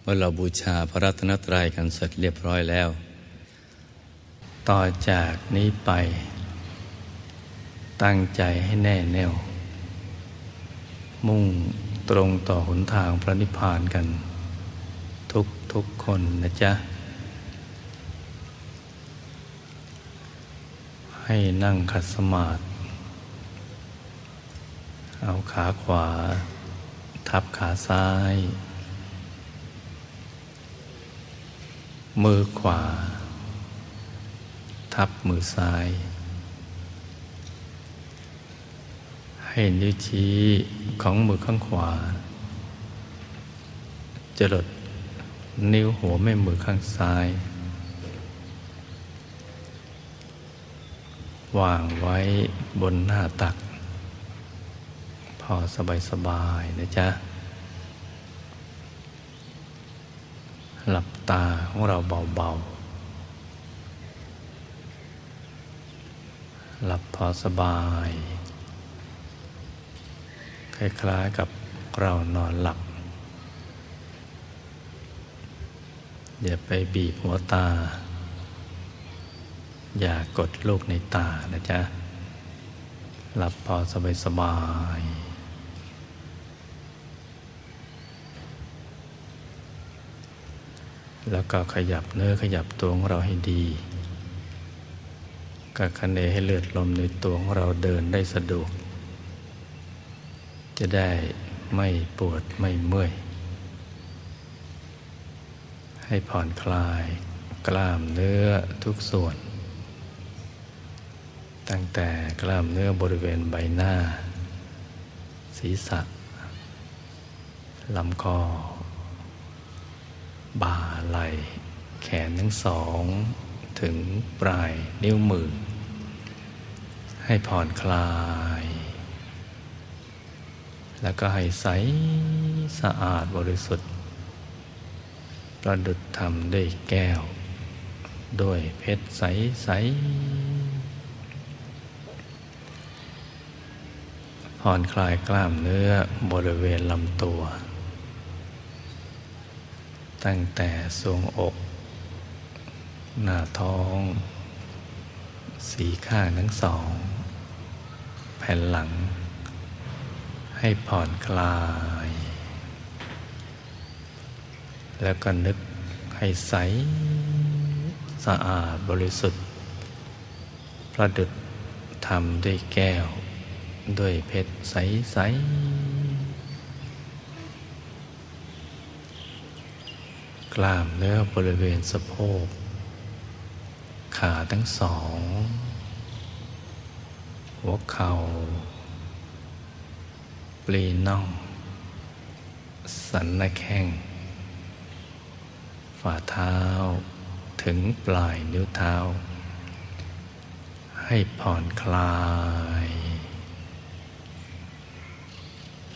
เมื่อเราบูชาพระรัตนตรัยกันเสร็จเรียบร้อยแล้วต่อจากนี้ไปตั้งใจให้แน่แน่วมุ่งตรงต่อหนทางพระนิพพานกันทุกคนนะจ๊ะให้นั่งขัดสมาธิเอาขาขวาทับขาซ้ายมือขวาทับมือซ้ายให้นิ้วชี้ของมือข้างขวาจรดนิ้วหัวแม่มือข้างซ้ายวางไว้บนหน้าตักพอสบายๆนะจ๊ะหลับตาของเราเบาๆหลับพอสบายคล้ายๆกับเรานอนหลับอย่าไปบีบหัวตาอย่ากดลูกในตานะจ๊ะหลับพอสบายๆแล้วก็ขยับเนื้อขยับตัวของเราให้ดีกักคะเนให้เลือดลมในตัวของเราเดินได้สะดวกจะได้ไม่ปวดไม่เมื่อยให้ผ่อนคลายกล้ามเนื้อทุกส่วนตั้งแต่กล้ามเนื้อบริเวณใบหน้าศีรษะลำคอบ่าไหล่แขนทั้งสองถึงปลายนิ้วมือให้ผ่อนคลายแล้วก็ให้ใสสะอาดบริสุทธิ์ประดุจทำด้วยแก้วด้วยเพชรใสๆผ่อนคลายกล้ามเนื้อบริเวณลำตัวตั้งแต่ทรวงอกหน้าท้องสีข้างทั้งสองแผ่นหลังให้ผ่อนคลายแล้วก็นึกให้ใสสะอาดบริสุทธิ์ประดุจทำด้วยแก้วด้วยเพชรใสๆกล้ามเนื้อบริเวณสะโพกขาทั้งสองหัวเข่าปลีน่องสันหน้าแข้งฝ่าเท้าถึงปลายนิ้วเท้าให้ผ่อนคลาย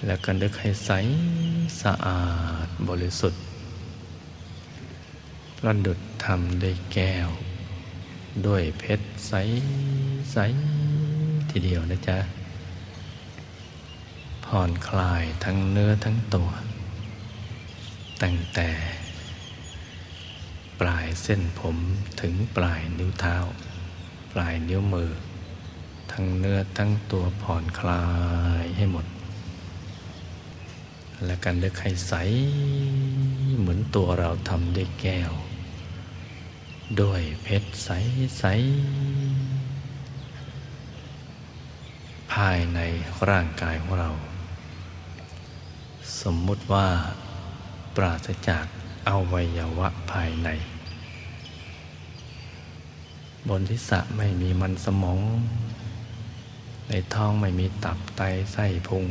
แล้วก็นึกให้ใสสะอาดบริสุทธิ์ประดุจทำด้วยแก้วด้วยเพชรใสๆทีเดียวนะจ๊ะผ่อนคลายทั้งเนื้อทั้งตัวตั้งแต่ปลายเส้นผมถึงปลายนิ้วเท้าปลายนิ้วมือทั้งเนื้อทั้งตัวผ่อนคลายให้หมดและการนึกให้ใสเหมือนตัวเราทำด้วยแก้วด้วยเพชรใสๆภายในร่างกายของเราสมมุติว่าปราศจากอวัยวะภายในบนศีรษะไม่มีมันสมองในท้องไม่มีตับไตไส้พุง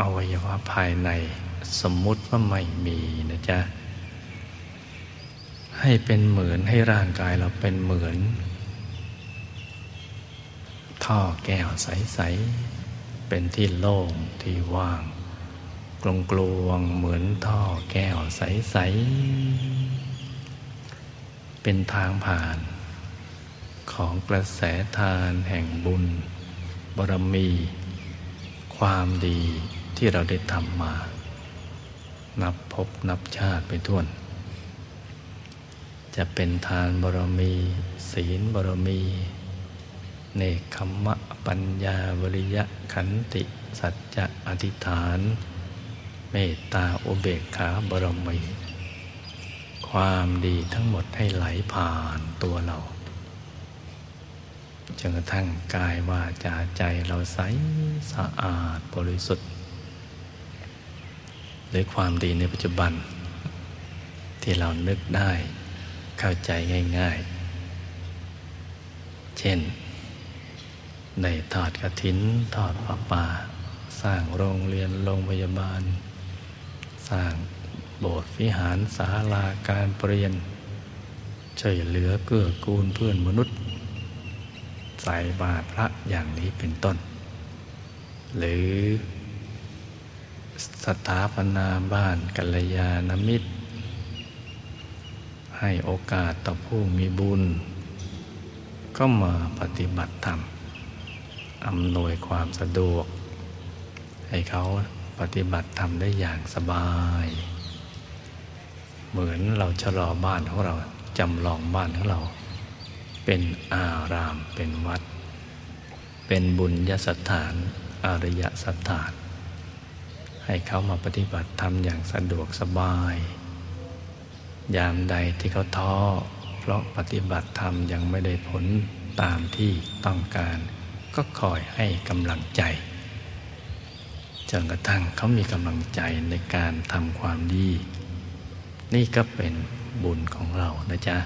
อวัยวะภายในสมมุติว่าไม่มีนะจ๊ะให้เป็นเหมือนให้ร่างกายเราเป็นเหมือนท่อแก้วใสๆเป็นที่โล่งที่ว่างกลวงๆเหมือนท่อแก้วใสๆเป็นทางผ่านของกระแสทานแห่งบุญบารมีความดีที่เราได้ทำมา นับภพนับชาติไปทั่วจะเป็นทานบารมีศีลบารมีเนกขมะปัญญาวิริยะขันติสัจจะอธิษฐานเมตตาอุเบกขาบารมีความดีทั้งหมดให้ไหลผ่านตัวเราจนกระทั่งกายวาจาใจเราใสสะอาดบริสุทธิ์ด้วยความดีในปัจจุบันที่เรานึกได้เข้าใจง่ายๆเช่นได้ทอดกฐินทอดผ้าป่าสร้างโรงเรียนโรงพยาบาลสร้างโบสถ์วิหารศาลาการเปรียนช่วยเหลือเกื้อกูลเพื่อนมนุษย์ใส่บาตรพระอย่างนี้เป็นต้นหรือสถาปนาบ้านกัลยาณมิตรให้โอกาสต่อผู้มีบุญก็มาปฏิบัติธรรมอำนวยความสะดวกให้เขาปฏิบัติธรรมได้อย่างสบายเหมือนเราชะลอบ้านของเราจำลองบ้านของเราเป็นอารามเป็นวัดเป็นบุญญสถานอริยสถานให้เขามาปฏิบัติธรรมอย่างสะดวกสบายยามใดที่เขาท้อเพราะปฏิบัติธรรมยังไม่ได้ผลตามที่ต้องการก็คอยให้กำลังใจจนกระทั่งเขามีกำลังใจในการทำความดีนี่ก็เป็นบุญของเรานะจ๊ะ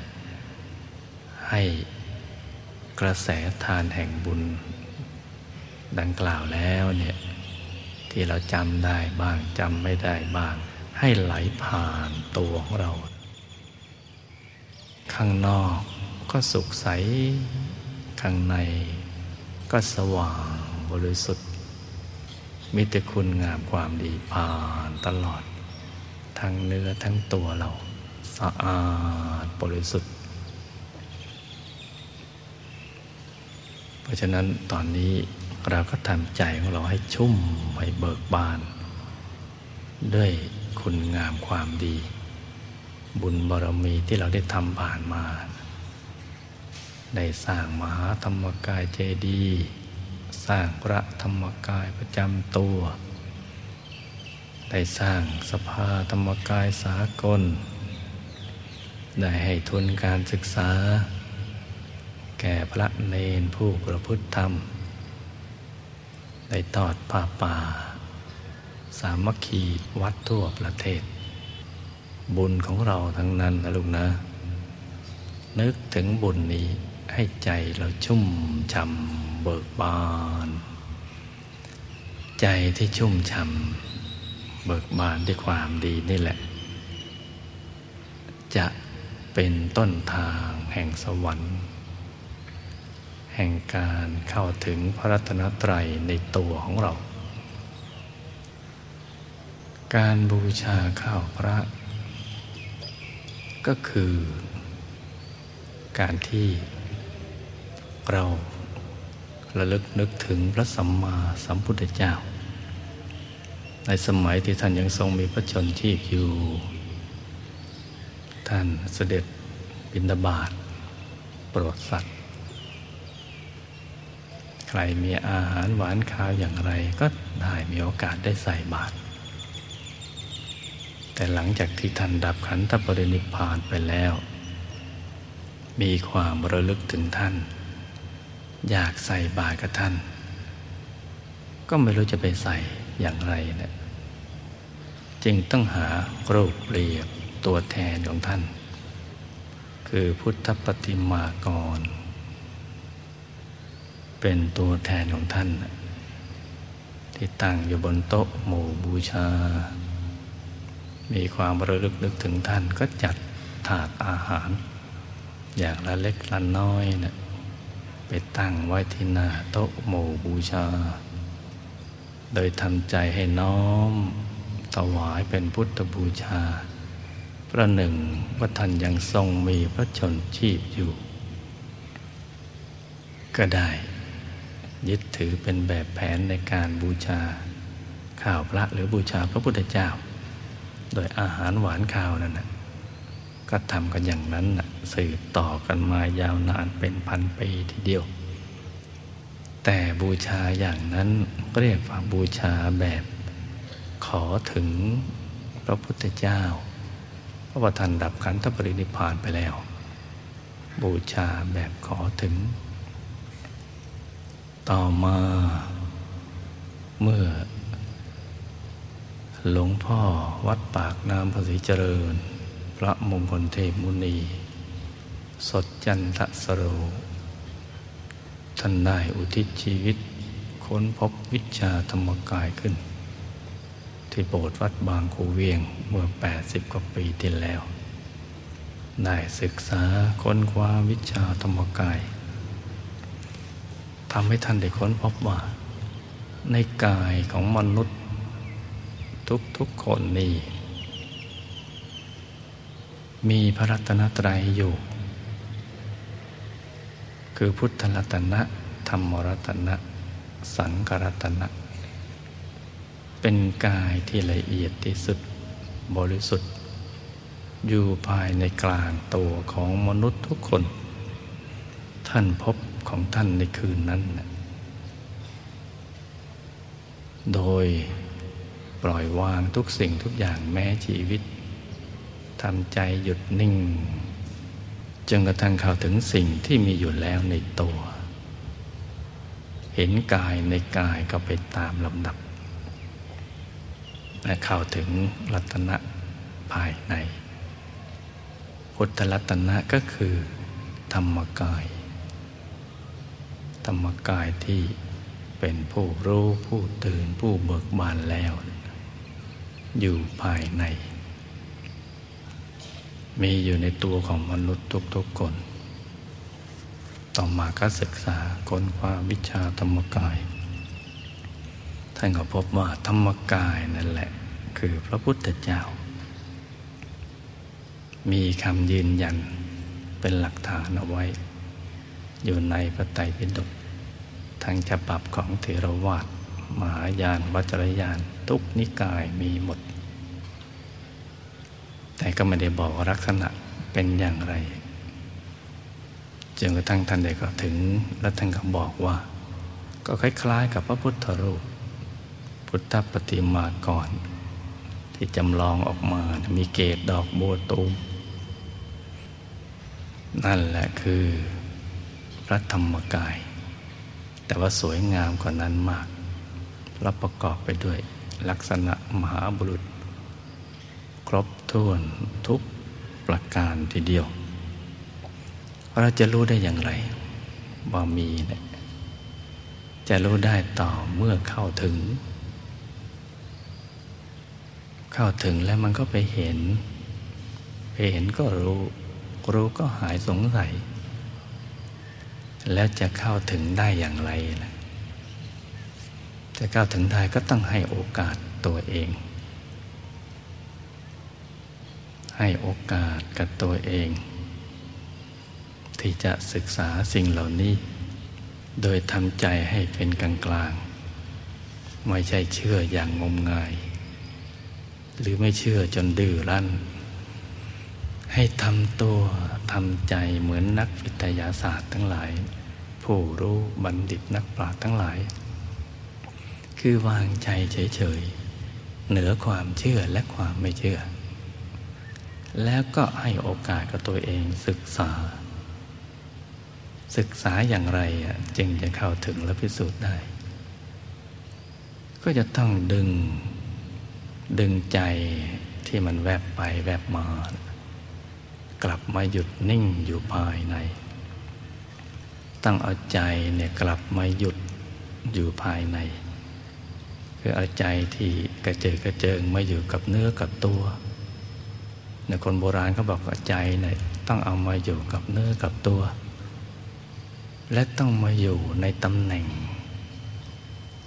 ให้กระแสทานแห่งบุญดังกล่าวแล้วเนี่ยที่เราจำได้บ้างจำไม่ได้บ้างให้ไหลผ่านตัวของเราข้างนอกก็สุขใสข้างในก็สว่างบริสุทธิ์มีแต่คุณงามความดีผ่านตลอดทั้งเนื้อทั้งตัวเราสะอาดบริสุทธิ์เพราะฉะนั้นตอนนี้เราก็ทำใจของเราให้ชุ่มให้เบิกบานด้วยคุณงามความดีบุญบารมีที่เราได้ทำผ่านมาได้สร้างมหาธรรมกายเจดีย์สร้างพระธรรมกายประจำตัวได้สร้างสภาธรรมกายสากลได้ให้ทุนการศึกษาแก่พระเนนผู้ประพฤติธรรมได้ทอดผ้าป่าสามัคคีวัดทั่วประเทศบุญของเราทั้งนั้นนะลูกนะนึกถึงบุญนี้ให้ใจเราชุ่มช่ำเบิกบานใจที่ชุ่มช่ำเบิกบานด้วยความดีนี่แหละจะเป็นต้นทางแห่งสวรรค์แห่งการเข้าถึงพระรัตนตรัยในตัวของเราการบูชาข้าวพระก็คือการที่เราระลึกนึกถึงพระสัมมาสัมพุทธเจ้าในสมัยที่ท่านยังทรงมีพระชนชีพอยู่ท่านเสด็จบิณฑบาตโปรดสัตว์ใครมีอาหารหวานข้าวอย่างไรก็ได้มีโอกาสได้ใส่บาตรแต่หลังจากที่ท่านดับขันธปรินิพพานไปแล้วมีความระลึกถึงท่านอยากใส่บาตรกับท่านก็ไม่รู้จะไปใส่อย่างไรนะจึงต้องหารูปเปรียบตัวแทนของท่านคือพุทธปฏิมากรเป็นตัวแทนของท่านที่ตั้งอยู่บนโต๊ะหมู่บูชามีความระลึกนึกถึงท่านก็จัดถาดอาหารอย่างละเล็กละน้อยนะไปตั้งไว้ที่หน้าโต๊ะหมู่บูชาโดยทำใจให้น้อมถวายเป็นพุทธบูชาประหนึ่งว่าท่านยังทรงมีพระชนชีพอยู่ก็ได้ยึดถือเป็นแบบแผนในการบูชาข้าวพระหรือบูชาพระพุทธเจ้า ยอาหารหวานข้าวนั่นนะก็ทำกันอย่างนั้นนะสืบต่อกันมายาวนานเป็นพันปีทีเดียวแต่บูชาอย่างนั้นเรียกว่าบูชาแบบขอถึงพระพุทธเจ้าเพราะว่าท่านดับขันธปรินิพพานไปแล้วบูชาแบบขอถึงต่อมาเมื่อหลวงพ่อวัดปากน้ำภาษีเจริญพระมงคลเทพมุนีสดจันทสโรท่านได้อุทิศชีวิตค้นพบวิชาธรรมกายขึ้นที่โบสถ์วัดบางคูเวียงเมื่อ80กว่าปีที่แล้วได้ศึกษาค้นคว้าวิชาธรรมกายทำให้ท่านได้ค้นพบว่าในกายของมนุษย์ทุกๆคนนี้มีพระรัตนตรัยอยู่คือพุทธรัตนะธรรมรัตนะสังฆรัตนะเป็นกายที่ละเอียดที่สุดบริสุทธิ์อยู่ภายในกลางตัวของมนุษย์ทุกคนท่านพบของท่านในคืนนั้นโดยปล่อยวางทุกสิ่งทุกอย่างแม้ชีวิตทำใจหยุดนิ่งจนกระทั่งเข้าถึงสิ่งที่มีอยู่แล้วในตัวเห็นกายในกายก็ไปตามลำดับและเข้าถึงรัตนะภายในพุทธรัตนะก็คือธรรมกายธรรมกายที่เป็นผู้รู้ผู้ตื่นผู้เบิกบานแล้วอยู่ภายในมีอยู่ในตัวของมนุษย์ทุกๆคนต่อมาก็ศึกษาค้นคว้าวิชาธรรมกายท่านก็พบว่าธรรมกายนั่นแหละคือพระพุทธเจ้ามีคำยืนยันเป็นหลักฐานเอาไว้อยู่ในพระไตรปิฎกทั้งฉบับของเถรวาทมหายานวัจรยานทุกนิกายมีหมดแต่ก็ไม่ได้บอกลักษณะเป็นอย่างไรจนกระทั่งท่านได้ก็ถึงและท่านก็บอกว่าก็คล้ายๆกับพระพุทธรูปพุทธปฏิมากรที่จำลองออกมามีเกศดอกบัวตูมนั่นแหละคือพระธรรมกายแต่ว่าสวยงามกว่านั้นมากและประกอบไปด้วยลักษณะมหาบุรุษครบถ้วนทุกประการทีเดียวเราจะรู้ได้อย่างไรว่ามีเนี่ยจะรู้ได้ต่อเมื่อเข้าถึงแล้วมันก็ไปเห็นก็รู้ก็หายสงสัยแล้วจะเข้าถึงได้อย่างไรล่ะจะเข้าถึงได้ก็ต้องให้โอกาสตัวเองให้โอกาสกับตัวเองที่จะศึกษาสิ่งเหล่านี้โดยทำใจให้เป็นกลางๆไม่ใช่เชื่ออย่างงมงายหรือไม่เชื่อจนดื้อรั้นให้ทำตัวทำใจเหมือนนักวิทยาศาสตร์ทั้งหลายผู้รู้บัณฑิตนักปราชญ์ทั้งหลายคือวางใจเฉยๆเหนือความเชื่อและความไม่เชื่อแล้วก็ให้โอกาสกับตัวเองศึกษาอย่างไรจึงจะเข้าถึงและพิสูจน์ได้ก็จะต้องดึงใจที่มันแวบไปแวบมากลับมาหยุดนิ่งอยู่ภายในต้องเอาใจกลับมาหยุดอยู่ภายในคือเอาใจที่กระเจิดกระเจิงมาอยู่กับเนื้อกับตัวในคนโบราณเขาบอกว่าใจต้องเอามาอยู่กับเนื้อกับตัวและต้องมาอยู่ในตำแหน่ง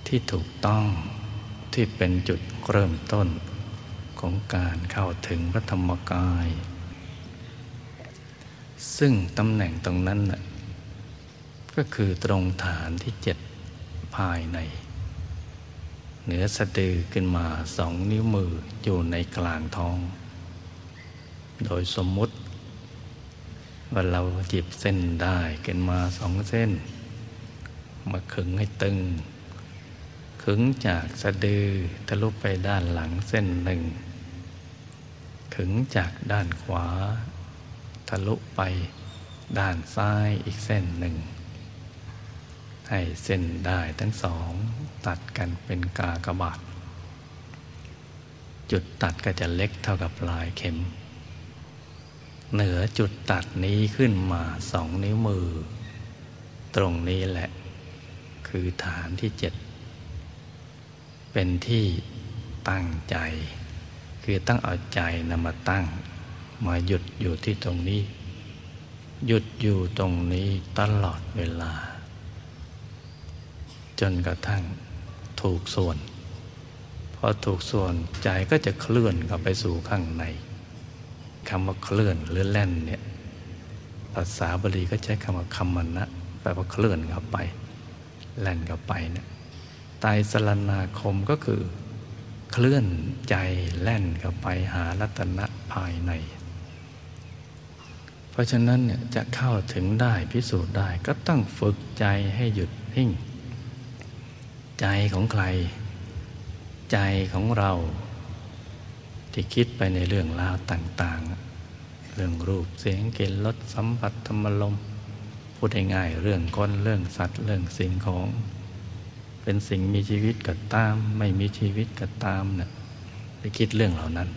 ที่ถูกต้องที่เป็นจุดเริ่มต้นของการเข้าถึงพระธรรมกายซึ่งตำแหน่งตรงนั้นก็คือตรงฐานที่7ภายใน เหนือสะดือขึ้นมา2 นิ้วมืออยู่ในกลางท้องโดยสมมุติว่าเราหยิบเส้นได้ขึ้นมา2 เส้นมาขึงให้ตึงขึงจากสะดือทะลุไปด้านหลังเส้น 1ขึงจากด้านขวาทะลุไปด้านซ้ายอีกเส้น 1ให้เส้นได้ทั้ง 2ตัดกันเป็นกากบาทจุดตัดก็จะเล็กเท่ากับปลายเข็มเหนือจุดตัดนี้ขึ้นมา2 นิ้วมือตรงนี้แหละคือฐานที่ 7เป็นที่ตั้งใจคือตั้งเอาใจนำมาตั้งมาหยุดอยู่ที่ตรงนี้หยุดอยู่ตรงนี้ตลอดเวลาจนกระทั่งถูกส่วนพอถูกส่วนใจก็จะเคลื่อนเข้าไปสู่ข้างในคำว่าเคลื่อนหรือแล่นเนี่ยภาษาบาลีก็ใช้คำว่าคัมมนะแปลว่าเคลื่อนเข้าไปแล่นเข้าไปเนี่ยไตรสรณาคมก็คือเคลื่อนใจแล่นเข้าไปหารัตนะภายในเพราะฉะนั้นเนี่ยจะเข้าถึงได้พิสูจน์ได้ก็ต้องฝึกใจให้หยุดนิ่งใจของใครใจของเราที่คิดไปในเรื่องราวต่างๆเรื่องรูปเสียงกลิ่นรสสัมผัสธรรมลมพูดง่ายๆเรื่องคนเรื่องสัตว์เรื่องสิ่งของเป็นสิ่งมีชีวิตก็ตามไม่มีชีวิตก็ตามเนี่ยไปคิดเรื่องเหล่านั้น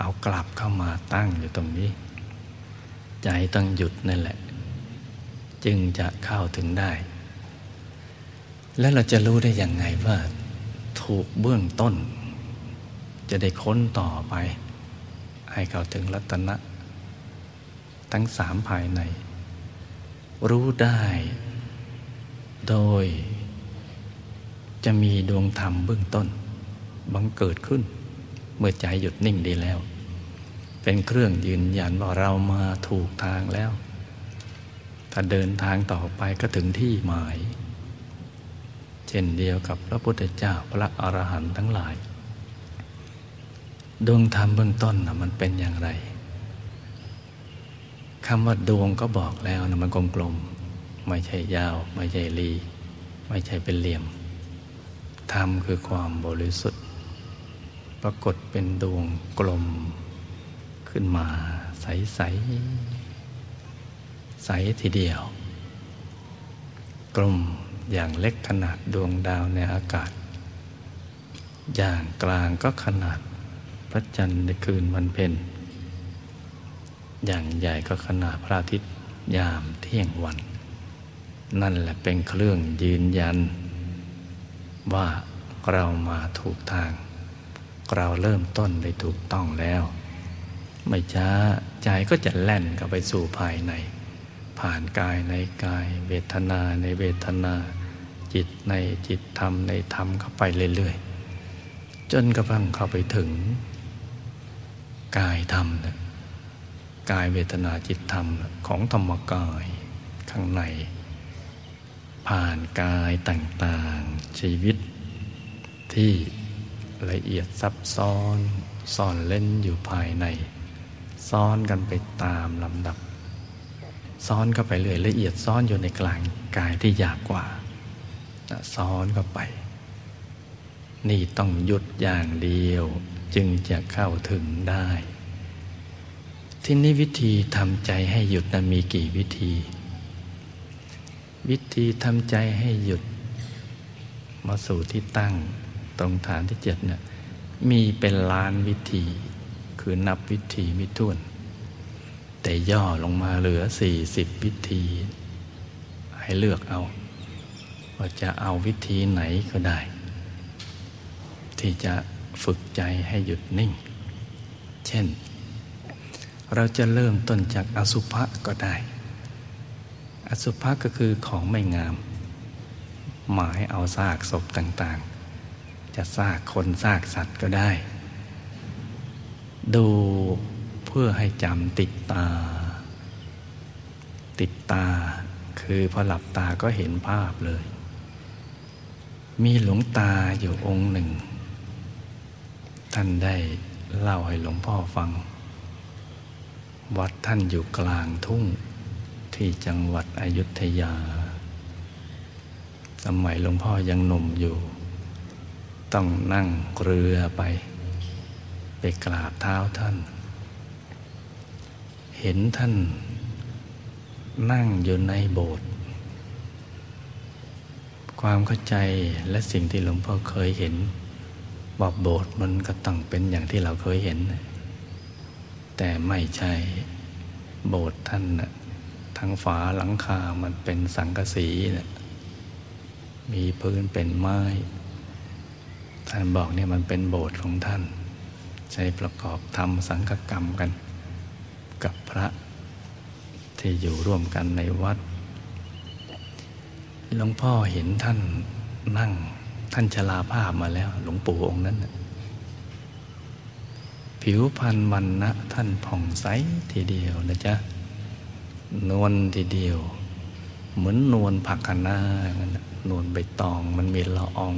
เอากลับเข้ามาตั้งอยู่ตรงนี้ใจต้องหยุดนั่นแหละจึงจะเข้าถึงได้แล้วเราจะรู้ได้อย่างไงว่าถูกเบื้องต้นจะได้ค้นต่อไปให้เข้าถึงรัตนะทั้ง 3ภายในรู้ได้โดยจะมีดวงธรรมเบื้องต้นบังเกิดขึ้นเมื่อใจหยุดนิ่งดีแล้วเป็นเครื่องยืนยันว่าเรามาถูกทางแล้วถ้าเดินทางต่อไปก็ถึงที่หมายเช่นเดียวกับพระพุทธเจ้าพระอรหันต์ทั้งหลายดวงธรรมเบื้องต้นมันเป็นอย่างไรคำว่าดวงก็บอกแล้วมันกลมๆไม่ใช่ยาวไม่ใช่รีไม่ใช่เป็นเหลี่ยมธรรมคือความบริสุทธิ์ปรากฏเป็นดวงกลมขึ้นมาใสๆใสทีเดียวกลมอย่างเล็กขนาดดวงดาวในอากาศอย่างกลางก็ขนาดพระจันทร์ในคืนวันเพ็ญอย่างใหญ่ก็ขนาดพระอาทิตย์ยามเที่ยงวันนั่นแหละเป็นเครื่องยืนยันว่าเรามาถูกทางเราเริ่มต้นได้ถูกต้องแล้วไม่ช้าใจก็จะแล่นกลับไปสู่ภายในผ่านกายในกายเวทนาในเวทนาจิตในจิตธรรมในธรรมเข้าไปเรื่อยๆจนกระทั่งเข้าไปถึงกายธรรมนะกายเวทนาจิตธรรมของธรรมกายข้างในผ่านกายต่างๆชีวิตที่ละเอียดซับซ้อนซ่อนเล่นอยู่ภายในซ้อนกันไปตามลำดับซ้อนเข้าไปเรื่อยละเอียดซ้อนอยู่ในกลางกายที่หยาบกว่าซ้อนเข้าไปนี่ต้องหยุดอย่างเดียวจึงจะเข้าถึงได้ทีนี้วิธีทำใจให้หยุดมีกี่วิธีทำใจให้หยุดมาสู่ที่ตั้งตรงฐานที่ 7เนี่ยมีเป็นล้านวิธีคือนับวิธีไม่ถ้วนแต่ย่อลงมาเหลือ40 วิธีให้เลือกเอาว่าจะเอาวิธีไหนก็ได้ที่จะฝึกใจให้หยุดนิ่งเช่นเราจะเริ่มต้นจากอสุภะก็ได้อสุภะก็คือของไม่งามหมายเอาซากศพต่างๆจะซากคนซากสัตว์ก็ได้ดูเพื่อให้จำติดตาคือพอหลับตาก็เห็นภาพเลย มีหลวงตาอยู่องค์หนึ่งท่านได้เล่าให้หลวงพ่อฟังวัดท่านอยู่กลางทุ่งที่จังหวัดอยุธยาสมัยหลวงพ่อยังหนุ่มอยู่ต้องนั่งเรือไปกราบเท้าท่านเห็นท่านนั่งอยู่ในโบสถ์ความเข้าใจและสิ่งที่หลวงพ่อเคยเห็นว่าโบสถ์มันก็ต้องเป็นอย่างที่เราเคยเห็นแต่ไม่ใช่โบสถ์ท่านน่ะทั้งฝาหลังคามันเป็นสังกะสีน่ะมีพื้นเป็นไม้ท่านบอกเนี่ยมันเป็นโบสถ์ของท่านใช้ประกอบทำสังฆกรรมกันกับพระที่อยู่ร่วมกันในวัดหลวงพ่อเห็นท่านนั่งท่านชราภาพมาแล้วหลวงปู่องค์นั้นผิวพรรณวันนะท่านผ่องใสทีเดียวนะจ๊ะนวลทีเดียวเหมือนนวลผักคะน้านวลใบตองมันมีละออง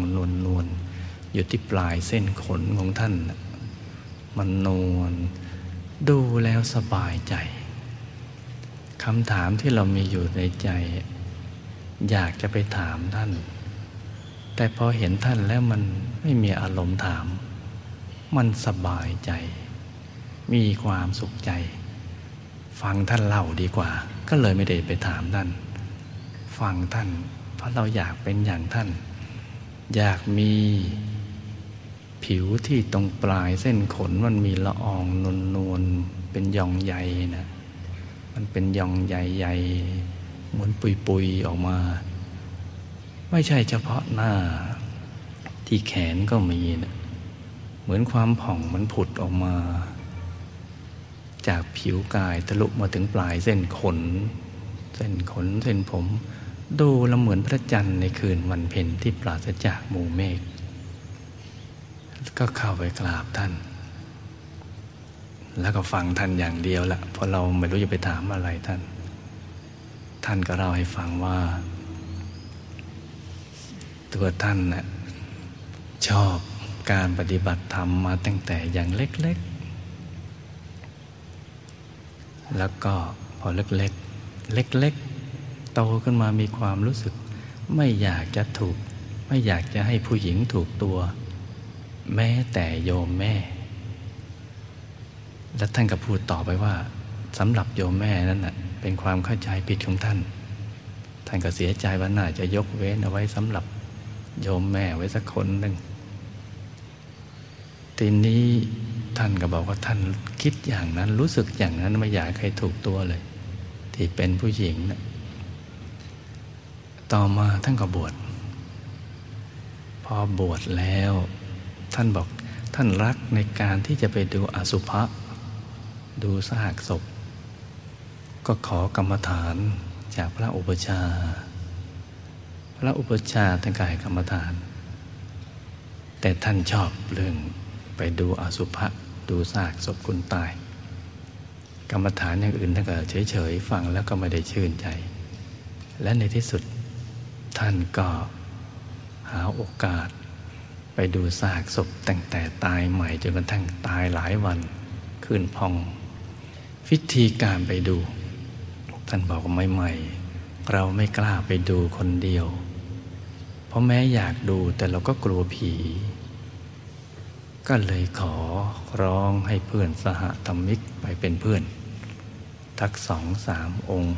นวลๆอยู่ที่ปลายเส้นขนของท่านมันนวลดูแล้วสบายใจคำถามที่เรามีอยู่ในใจอยากจะไปถามท่านแต่พอเห็นท่านแล้วมันไม่มีอารมณ์ถามมันสบายใจมีความสุขใจฟังท่านเล่าดีกว่าก็เลยไม่ได้ไปถามท่านฟังท่านเพราะเราอยากเป็นอย่างท่านอยากมีผิวที่ตรงปลายเส้นขนมันมีละอองนวลๆเป็นยองใยนะมันเป็นยองใยๆเหมือนปุยๆออกมาไม่ใช่เฉพาะหน้าที่แขนก็มีนะเหมือนความผ่องมันผุดออกมาจากผิวกายทะลุมาถึงปลายเส้นขนเส้นผมดูละเหมือนพระจันทร์ในคืนวันเพ็ญที่ปราศจากหมู่เมฆก็เข้าไปกราบท่านแล้วก็ฟังท่านอย่างเดียวละเพราะเราไม่รู้จะไปถามอะไรท่านก็เล่าให้ฟังว่าตัวท่านน่ะชอบการปฏิบัติธรรมมาตั้งแต่อย่างเล็กๆแล้วก็พอเล็กๆโตขึ้นมามีความรู้สึกไม่อยากจะให้ผู้หญิงถูกตัวแม้แต่โยมแม่และท่านก็พูดต่อไปว่าสำหรับโยมแม่นั้นน่ะเป็นความเข้าใจผิดของท่านก็เสียใจว่าน่าจะยกเว้นเอาไว้สำหรับโยมแม่ไว้สักคนหนึ่งทีนี้ท่านก็บอกว่าท่านคิดอย่างนั้นรู้สึกอย่างนั้นไม่อยากให้ถูกตัวเลยที่เป็นผู้หญิงนะต่อมาท่านก็บวชพอบวชแล้วท่านบอกท่านรักในการที่จะไปดูอสุภะดูซากศพก็ขอกรรมฐานจากพระอุปชาท่านก็ให้กรรมฐานแต่ท่านชอบเรื่องไปดูอสุภะดูซากศพคนตายกรรมฐานอย่างอื่นท่านก็เฉยๆฟังแล้วก็ไม่ได้ชื่นใจและในที่สุดท่านก็หาโอกาสไปดูซากศพตั้งแต่ตายใหม่จนกระทั่งตายหลายวันขึ้นพองวิธีการไปดูท่านบอกว่าใหม่ๆเราไม่กล้าไปดูคนเดียวเพราะแม้อยากดูแต่เราก็กลัวผีก็เลยขอร้องให้เพื่อนสหธรรมิกไปเป็นเพื่อนทัก 2-3 องค์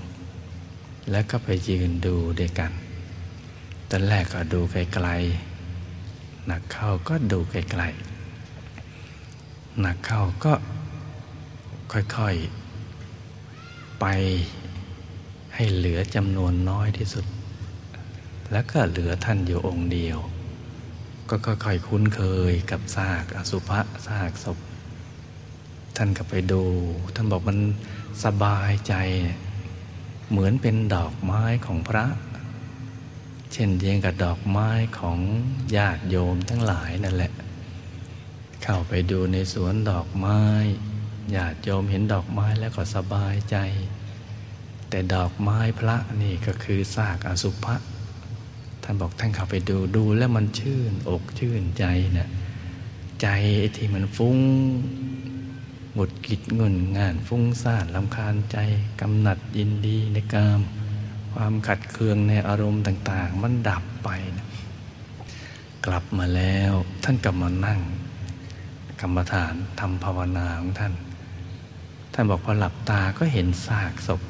แล้วก็ไปยืนดูด้วยกันตอนแรกก็ดูไกลๆหนักเข้าก็ดูไกลๆหนักเข้าก็ค่อยๆไปให้เหลือจำนวนน้อยที่สุดแล้วก็เหลือท่านอยู่องค์เดียวก็ค่อยๆคุ้นเคยกับซากอสุภะซากศพท่านก็ไปดูท่านบอกมันสบายใจเหมือนเป็นดอกไม้ของพระเช่นเดียวกับดอกไม้ของญาติโยมทั้งหลายนั่นแหละเข้าไปดูในสวนดอกไม้ญาติโยมเห็นดอกไม้แล้วก็สบายใจแต่ดอกไม้พระนี่ก็คือซากอสุภะ ท่านบอกท่านเข้าไปดูแล้วมันชื่นอกชื่นใจนะใจที่มันฟุ้งหมดกิจงุ่นง่านฟุ้งซ่านรำคาญใจกำหนัดยินดีในกามความขัดเคืองในอารมณ์ต่างๆมันดับไปนะกลับมาแล้วท่านกลับมานั่งกรรมฐานทำภาวนาของท่านบอกพอหลับตาก็เห็นซากศพ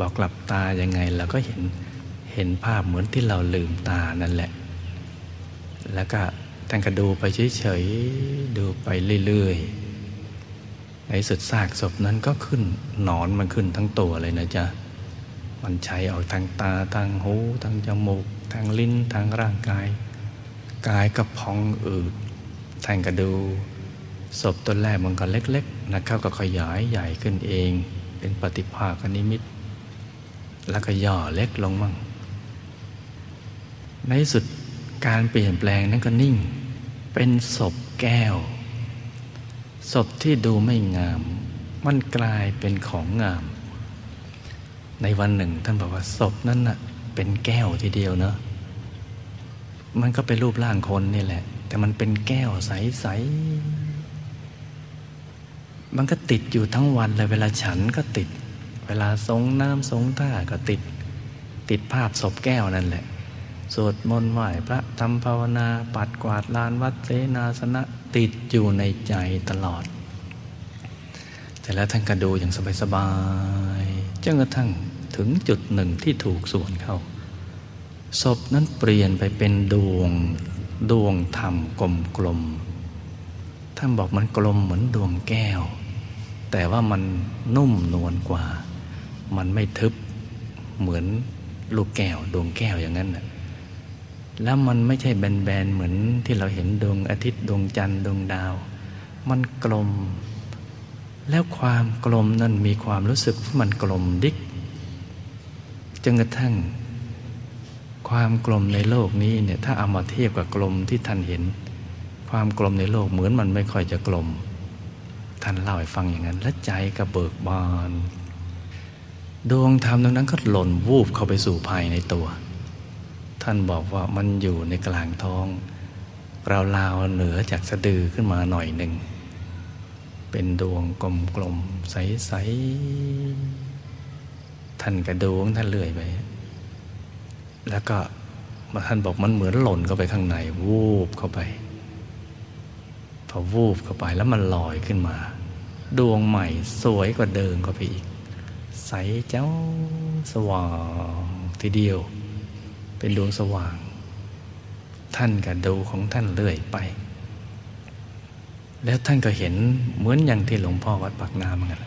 บอกหลับตายังไงเราก็เห็นภาพเหมือนที่เราลืมตานั่นแหละแล้วก็ท่านก็ดูไปเฉยๆดูไปเรื่อยๆในสุดซากศพนั้นก็ขึ้นหนอนมันขึ้นทั้งตัวเลยนะจ๊ะมันใช้ออกทางตาทางหูทางจมูกทางลิ้นทางร่างกายกายก็พองอืดท่านก็ดูศพต้นแรกมันก็เล็กๆนะเขาก็ขยายใหญ่ขึ้นเองเป็นปฏิภาคนิมิตแล้วก็ย่อเล็กลงมั่งในสุดการเปลี่ยนแปลงนั้นก็นิ่งเป็นศพแก้วศพที่ดูไม่งามมันกลายเป็นของงามในวันหนึ่งท่านบอกว่าศพนั้นน่ะเป็นแก้วทีเดียวเนอะมันก็เป็นรูปร่างคนนี่แหละแต่มันเป็นแก้วใสๆมันก็ติดอยู่ทั้งวันเลยเวลาฉันก็ติดเวลาสงน้ำสงท่าก็ติดภาพศพแก้วนั่นแหละสวดมนต์ไหว้พระทำภาวนาปัดกวาดลานวัดเสนาสนะติดอยู่ในใจตลอดแต่แล้วท่านก็ดูอย่างสบายๆจนกระทั่งถึงจุดหนึ่งที่ถูกส่วนเข้าศพนั้นเปลี่ยนไปเป็นดวงธรรมกลมๆท่านบอกมันกลมเหมือนดวงแก้วแต่ว่ามันนุ่มนวลกว่ามันไม่ทึบเหมือนลูกแก้วดวงแก้วอย่างนั้นน่ะแล้วมันไม่ใช่แบนๆเหมือนที่เราเห็นดวงอาทิตย์ดวงจันทร์ดวงดาวมันกลมแล้วความกลมนั้นมีความรู้สึกว่ามันกลมดิ๊กจนกระทั่งความกลมในโลกนี้เนี่ยถ้าเอามาเทียบกับกลมที่ท่านเห็นความกลมในโลกเหมือนมันไม่ค่อยจะกลมท่านเล่าให้ฟังอย่างนั้นและใจก็เบิกบานดวงธรรมตรงนั้นก็หล่นวูบเข้าไปสู่ภายในตัวท่านบอกว่ามันอยู่ในกลางท้องราวๆเหนือจากสะดือขึ้นมาหน่อยหนึ่งเป็นดวงกลมๆใสๆท่านก็ดูท่านเลื่อยไปแล้วก็ท่านบอกมันเหมือนหล่นเข้าไปข้างในวูบเข้าไปพอวูบเข้าไปแล้วมันลอยขึ้นมาดวงใหม่สวยกว่าเดิมเข้าไปอีกใสเจ้าสว่างทีเดียวเป็นดวงสว่างท่านก็ดูของท่านเรื่อยไปแล้วท่านก็เห็นเหมือนอย่างที่หลวงพ่อวัดปากน้ำเหมือนกัน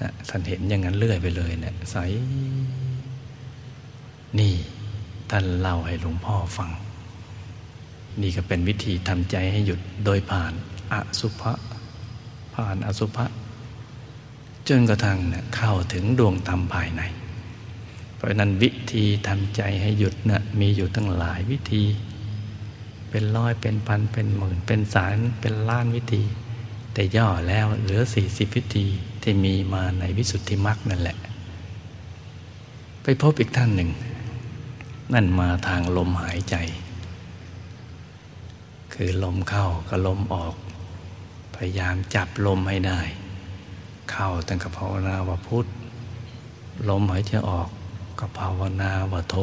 นะท่านเห็นอย่างนั้นเรื่อยไปเลยเนี่ยใสนี่ท่านเล่าให้หลวงพ่อฟังนี่ก็เป็นวิธีทำใจให้หยุดโดยผ่านอสุภะจนกระทั่งเข้าถึงดวงธรรมภายในเพราะนั้นวิธีทำใจให้หยุดมีอยู่ตั้งหลายวิธีเป็นร้อยเป็นพันเป็นหมื่นเป็นแสนเป็นล้านวิธีแต่ย่อแล้วเหลือ40วิธีที่มีมาในวิสุทธิมรรคนั่นแหละไปพบอีกท่านหนึ่งนั่นมาทางลมหายใจคือลมเข้ากับลมออกพยายามจับลมให้ได้เข้าตั้งกับภาวนาว่าพุทธลมหายใจออกกับภาวนาว่าโธ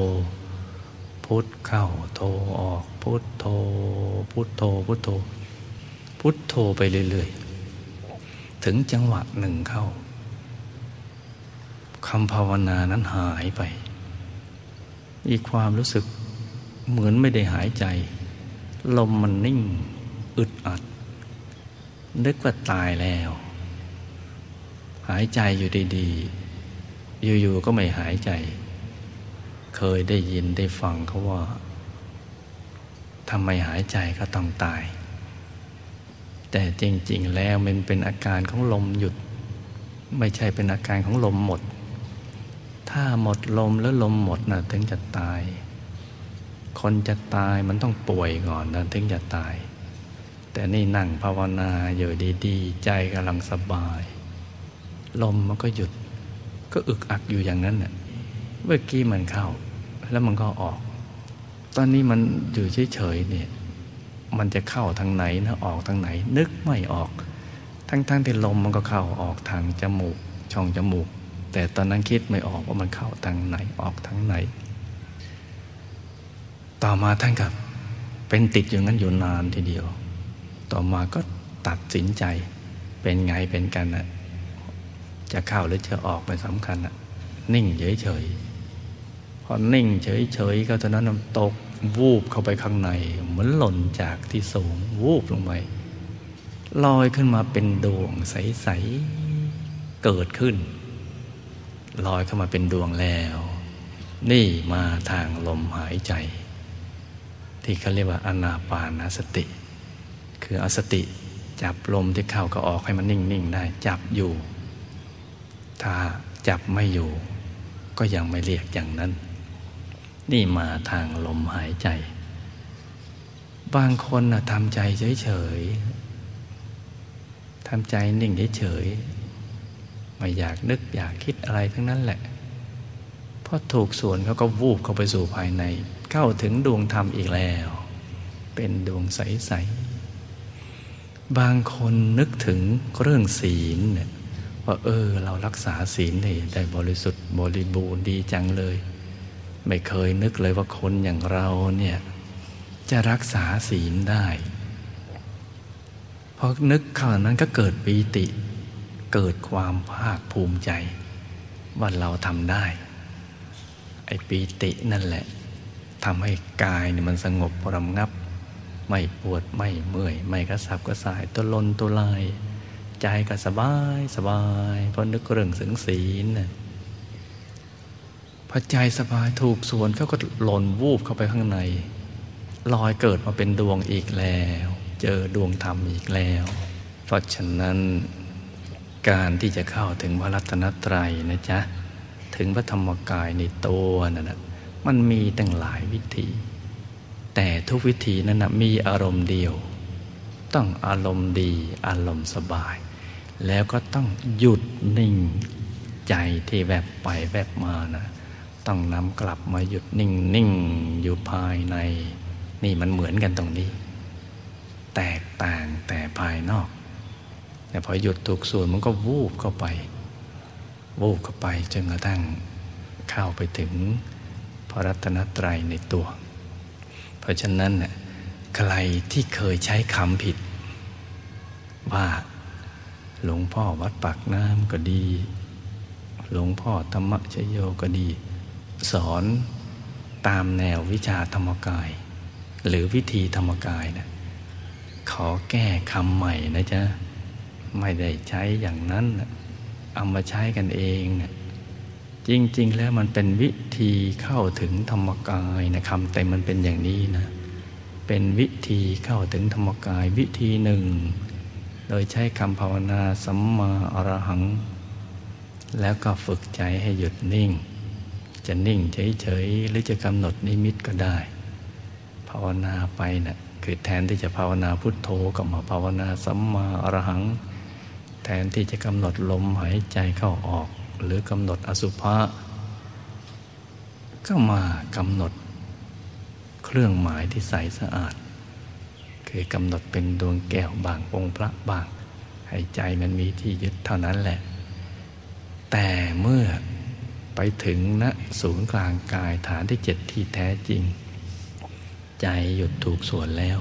พุทธเข้าโธออกพุทโธพุทโธพุทโธพุทโธไปเรื่อยๆถึงจังหวะหนึ่งเข้าคำภาวนานั้นหายไปอีกความรู้สึกเหมือนไม่ได้หายใจลมมันนิ่งอึดอัดนึกว่าตายแล้วหายใจอยู่ดีๆอยู่ๆก็ไม่หายใจเคยได้ยินได้ฟังเขาว่าทำไมหายใจก็ต้องตายแต่จริงๆแล้วมันเป็นอาการของลมหยุดไม่ใช่เป็นอาการของลมหมดถ้าหมดลมแล้วลมหมดน่ะถึงจะตายคนจะตายมันต้องป่วยก่อนนะถึงจะตายแต่นี่นั่งภาวนาอยู่ดีๆใจกำลังสบายลมมันก็หยุด ก็อึกอักอยู่อย่างนั้นน่ะเมื่อกี้มันเข้าแล้วมันก็ออกตอนนี้มันอยู่เฉยๆเนี่ยมันจะเข้าทางไหนนะออกทางไหนนึกไม่ออกทั้งๆที่ลมมันก็เข้าออกทางจมูกช่องจมูกแต่ตอนนั้นคิดไม่ออกว่ามันเข้าทางไหนออกทางไหนต่อมาท่านกับเป็นติดอยู่งั้นอยู่นานทีเดียวต่อมาก็ตัดสินใจเป็นไงเป็นกันน่ะจะเข้าหรือจะออกเป็นสำคัญน่ะนิ่งเฉยๆพอนิ่งเฉยๆก็ตอนนั้นมันตกวูบเข้าไปข้างในเหมือนหล่นจากที่สูงวูบลงไปลอยขึ้นมาเป็นดวงใสๆเกิดขึ้นลอยเข้ามาเป็นดวงแล้วนี่มาทางลมหายใจที่เขาเรียกว่าอานาปานสติคือเอาสติจับลมที่เข้าก็ออกให้มันนิ่งๆได้จับอยู่ถ้าจับไม่อยู่ก็ยังไม่เรียกอย่างนั้นนี่มาทางลมหายใจบางคนน่ะทำใจเฉยๆทำใจนิ่งเฉยๆไม่อยากนึกอยากคิดอะไรทั้งนั้นแหละพอถูกส่วนเขาก็วูบเข้าไปสู่ภายในเข้าถึงดวงธรรมอีกแล้วเป็นดวงใสๆบางคนนึกถึงเรื่องศีลเนี่ยว่าเรารักษาศีลนี่ได้บริสุทธิ์บริบูรณ์ดีจังเลยไม่เคยนึกเลยว่าคนอย่างเราเนี่ยจะรักษาศีลได้พอนึกขนาดนั้นก็เกิดปีติเกิดความภาคภูมิใจว่าเราทำได้ไอ้ปีตินั่นแหละทำให้กายเนี่ยมันสงบระงับไม่ปวดไม่เมื่อยไม่กระสับกระส่ายตัวลนตัวลายใจก็สบายสบายเพราะนึกเรื่องถึงศีลนะพอใจสบายถูกส่วนเขาก็หล่นวูบเข้าไปข้างในลอยเกิดมาเป็นดวงอีกแล้วเจอดวงธรรมอีกแล้วเพราะฉะนั้นการที่จะเข้าถึงพระรัตนตรัยนะจ๊ะถึงพระธรรมกายในตัวนั่นนะมันมีตั้งหลายวิธีแต่ทุกวิธีนั้นนะมีอารมณ์เดียวต้องอารมณ์ดีอารมณ์สบายแล้วก็ต้องหยุดนิ่งใจที่แวบไปแวบมานะต้องนำกลับมาหยุดนิ่งๆอยู่ภายในนี่มันเหมือนกันตรงนี้แตกต่างแต่ภายนอกแต่พอหยุดถูกส่วนมันก็วูบเข้าไปวูบเข้าไปจนกระทั่งเข้าไปถึงพระรัตนตรัยในตัวเพราะฉะนั้นน่ะใครที่เคยใช้คำผิดว่าหลวงพ่อวัดปากน้ำก็ดีหลวงพ่อธรรมชโยก็ดีสอนตามแนววิชาธรรมกายหรือวิธีธรรมกายนะขอแก้คำใหม่นะจ๊ะไม่ได้ใช้อย่างนั้นเอามาใช้กันเองนะจริงๆแล้วมันเป็นวิธีเข้าถึงธรรมกายนะคำแต่มันเป็นอย่างนี้นะเป็นวิธีเข้าถึงธรรมกายวิธีหนึ่งโดยใช้คำภาวนาสัมมาอรหังแล้วก็ฝึกใจให้หยุดนิ่งจะนิ่งเฉยๆหรือจะกำหนดนิมิตก็ได้ภาวนาไปนะคือแทนที่จะภาวนาพุทโธก็มาภาวนาสัมมาอรหังแทนที่จะกำหนดลมหายใจเข้าออกหรือกำหนดอสุภะก็มากำหนดเครื่องหมายที่ใสสะอาดคือกำหนดเป็นดวงแก้วบางองค์พระบางหายใจมันมีที่ยึดเท่านั้นแหละแต่เมื่อไปถึงณศูนย์กลางกายฐานที่7ที่แท้จริงใจหยุดถูกส่วนแล้ว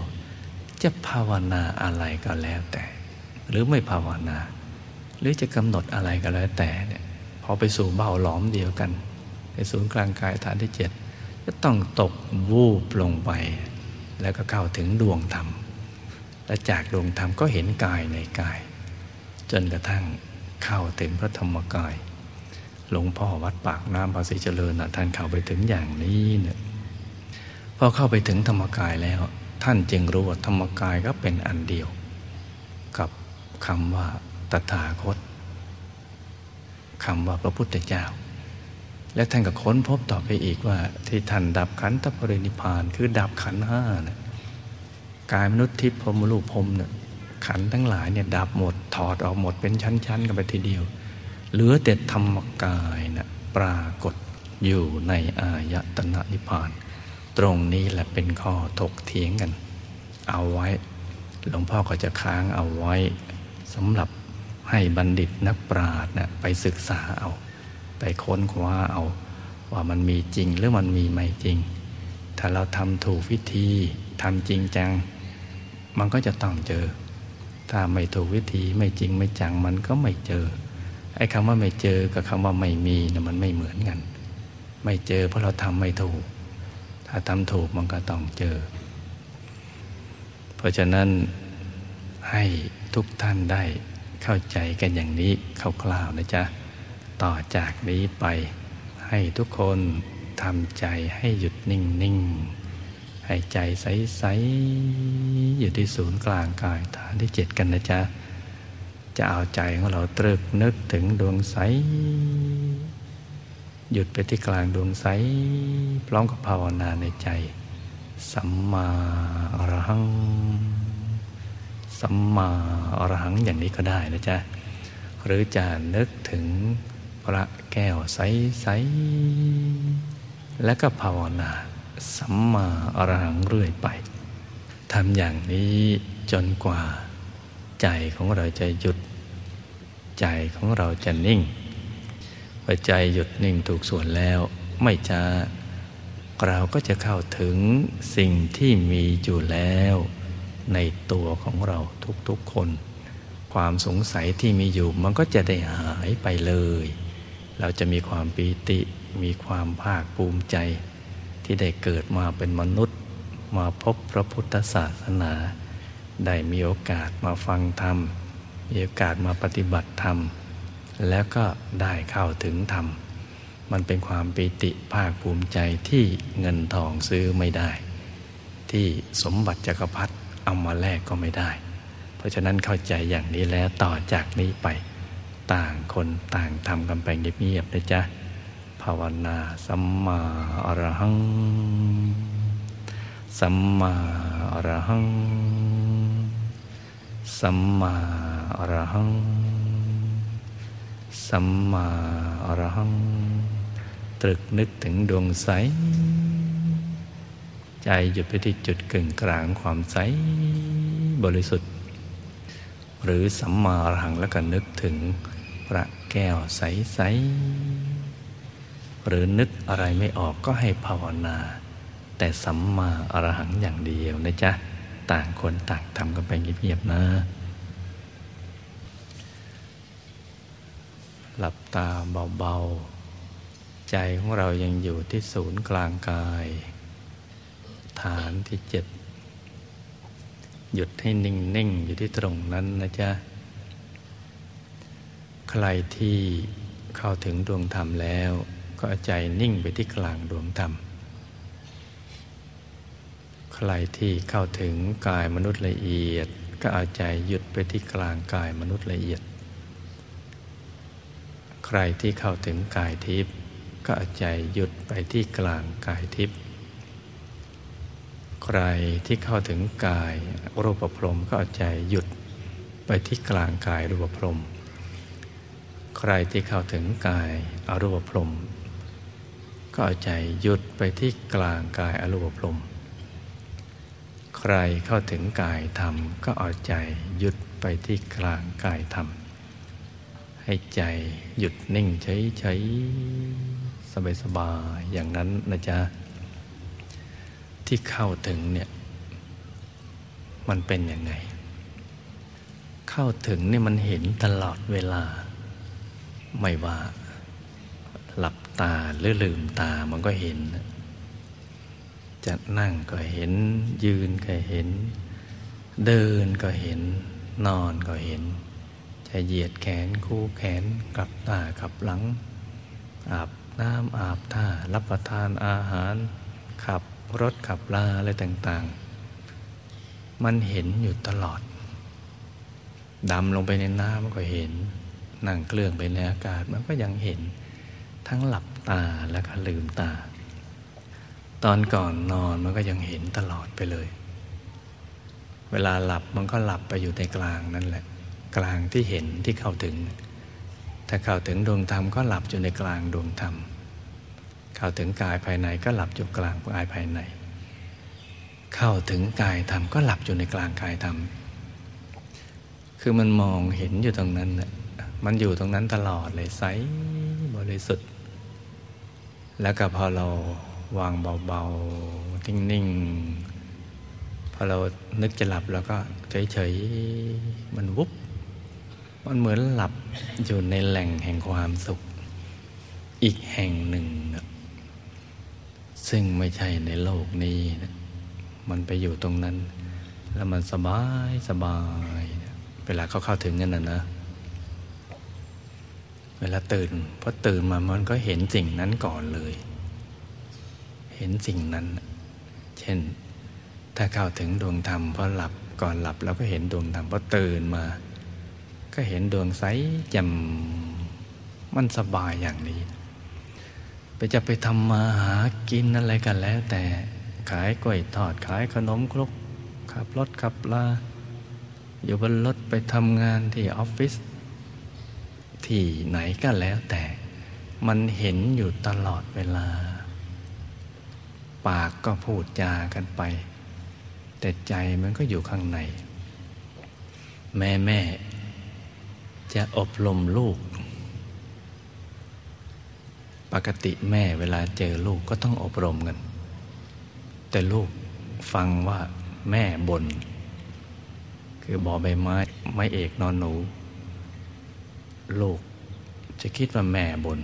จะภาวนาอะไรก็แล้วแต่หรือไม่ภาวนาหรือจะกำหนดอะไรก็แล้วแต่เนี่ยพอไปสู่เบ้าหลอมเดียวกันในศูนย์กลางกายฐานที่7จะต้องตกวูบลงไปแล้วก็เข้าถึงดวงธรรมและจากดวงธรรมก็เห็นกายในกายจนกระทั่งเข้าถึงพระธรรมกายหลวงพ่อวัดปากน้ำภาษีเจริญนะท่านเข้าไปถึงอย่างนี้เนี่ยพอเข้าไปถึงธรรมกายแล้วท่านจึงรู้ว่าธรรมกายก็เป็นอันเดียวกับคำว่าตถาคตคำว่าพระพุทธเจ้าและท่านก็ค้นพบต่อไปอีกว่าที่ท่านดับขันธปรินิพพานคือดับขันธ์ห้านะกายมนุษย์ทิพย์พรหมรูปพรหมเนี่ยขันธ์ทั้งหลายเนี่ยดับหมดถอดออกหมดเป็นชั้นๆกันไปทีเดียว เหลือแต่ธรรมกายนะปรากฏอยู่ในอายตนะนิพพานตรงนี้แหละเป็นข้อถกเถียงกันเอาไว้หลวงพ่อก็จะค้างเอาไว้สำหรับให้บัณฑิตนักปราชญ์นะไปศึกษาเอาไปค้นคว้าเอาว่ามันมีจริงหรือมันมีไม่จริงถ้าเราทำถูกวิธีทำจริงจังมันก็จะต้องเจอถ้าไม่ถูกวิธีไม่จริงไม่จังมันก็ไม่เจอไอ้คำว่าไม่เจอกับคำว่าไม่มีนะมันไม่เหมือนกันไม่เจอเพราะเราทำไม่ถูกถ้าทำถูกมันก็ต้องเจอเพราะฉะนั้นให้ทุกท่านได้เข้าใจกันอย่างนี้คร่าวๆนะจ๊ะต่อจากนี้ไปให้ทุกคนทำใจให้หยุดนิ่งๆให้ใจใสๆอยู่ที่ศูนย์กลางกายฐานที่7กันนะจ๊ะจะเอาใจของเราตรึกนึกถึงดวงใสหยุดไปที่กลางดวงใสพร้อมกับภาวนาในใจสัมมาอรหังสัมมาอรหังอย่างนี้ก็ได้นะจ๊ะหรือจะนึกถึงพระแก้วใสๆและก็ภาวนาสัมมาอรหังเรื่อยไปทำอย่างนี้จนกว่าใจของเราจะหยุดใจของเราจะนิ่งพอใจหยุดนิ่งถูกส่วนแล้วไม่ช้าเราก็จะเข้าถึงสิ่งที่มีอยู่แล้วในตัวของเราทุกๆคนความสงสัยที่มีอยู่มันก็จะได้หายไปเลยเราจะมีความปีติมีความภาคภูมิใจที่ได้เกิดมาเป็นมนุษย์มาพบพระพุทธศาสนาได้มีโอกาสมาฟังธรรมมีโอกาสมาปฏิบัติธรรมแล้วก็ได้เข้าถึงธรรมมันเป็นความปีติภาคภูมิใจที่เงินทองซื้อไม่ได้ที่สมบัติจักรพรรดิเอามาแลกก็ไม่ได้เพราะฉะนั้นเข้าใจอย่างนี้แล้วต่อจากนี้ไปต่างคนต่างทำกันไปเงียบๆนะจ๊ะภาวนาสัมมาอรหังสัมมาอรหังสัมมาอรหังสัมมาอรหังตรึกนึกถึงดวงใสใจหยุดไปที่จุดกึ่งกลางความใสบริสุทธิ์หรือสัมมาอรหังแล้วก็นึกถึงพระแก้วใสๆหรือนึกอะไรไม่ออกก็ให้ภาวนาแต่สัมมาอรหังอย่างเดียวนะจ๊ะต่างคนต่างทำกันไปเงียบๆนะหลับตาเบาๆใจของเรายังอยู่ที่ศูนย์กลางกายฐานที่7หยุดให้นิ่งๆอยู่ที่ตรงนั้นนะจ๊ะใครที่เข้าถึงดวงธรรมแล้วก็ใจนิ่งไปที่กลางดวงธรรมใครที่เข้าถึงกายมนุษย์ละเอียดก็เอาใจหยุดไปที่กลางกายมนุษย์ละเอียดใครที่เข้าถึงกายทิพย์ก็เอาใจหยุดไปที่กลางกายทิพย์ใครที่เข้าถึงกายรูปพรหมก็เอาใจหยุดไปที่กลางกายรูปพรหมใครที่เข้าถึงกายอรูปพรหมก็เอาใจหยุดไปที่กลางกายอรูปพรหมใครเข้าถึงกายธรรมก็เอาใจหยุดไปที่กลางกายธรรมให้ใจหยุดนิ่งเฉยๆสบายๆอย่างนั้นนะจ๊ะที่เข้าถึงเนี่ยมันเป็นยังไงเข้าถึงเนี่ยมันเห็นตลอดเวลาไม่ว่าหลับตาหรือลืมตามันก็เห็นจะนั่งก็เห็นยืนก็เห็นเดินก็เห็นนอนก็เห็นจะเหยียดแขนคู่แขนกลับหน้ากลับหลังอาบน้ำอาบท่ารับประทานอาหารขับรถขับลาอะไรต่างๆมันเห็นอยู่ตลอดดำลงไปในน้ำมันก็เห็นนั่งเคลื่อนไปในอากาศมันก็ยังเห็นทั้งหลับตาและก็ลืมตาตอนก่อนนอนมันก็ยังเห็นตลอดไปเลยเวลาหลับมันก็หลับไปอยู่ในกลางนั่นแหละกลางที่เห็นที่เข้าถึง ถ้าเข้าถึงดวงธรรมก็หลับอยู่ในกลางดวงธรรมเข้าถึงกายภายในก็หลับอยู่กลางกายภายในเข้าถึงกายธรรมก็หลับอยู่ในกลางกายธรรมคือมันมองเห็นอยู่ตรงนั้นน่ะมันอยู่ตรงนั้นตลอดเลยใสบริสุทธิ์แล้วก็พอเราวางเบาๆนิ่งๆพอเรานึกจะหลับแล้วก็เฉยๆมันวุบมันเหมือนหลับอยู่ในแหล่งแห่งความสุขอีกแห่งหนึ่งนะซึ่งไม่ใช่ในโลกนี้นะมันไปอยู่ตรงนั้นแล้วมันสบายสบายเวลาเขาเข้าถึงนั่นน่ะนะเวลาตื่นพอตื่นมามันก็เห็นสิ่งนั้นก่อนเลยเห็นสิ่งนั้นเช่นถ้าเข้าถึงดวงธรรมพอหลับก่อนหลับแล้วก็เห็นดวงธรรมพอตื่นมาก็เห็นดวงใสแจ่มมันสบายอย่างนี้ไปจะไปทำมาหากินอะไรกันแล้วแต่ขายกล้วยทอดขายขนมครกขับรถขับลาอยู่บนรถไปทำงานที่ออฟฟิศที่ไหนก็แล้วแต่มันเห็นอยู่ตลอดเวลาปากก็พูดจากันไปแต่ใจมันก็อยู่ข้างในแม่จะอบรมลูกปกติแม่เวลาเจอลูกก็ต้องอบรมกันแต่ลูกฟังว่าแม่บ่นคือบอใบไม้ไม้เอกนอนหนูลูกจะคิดว่าแม่บ่น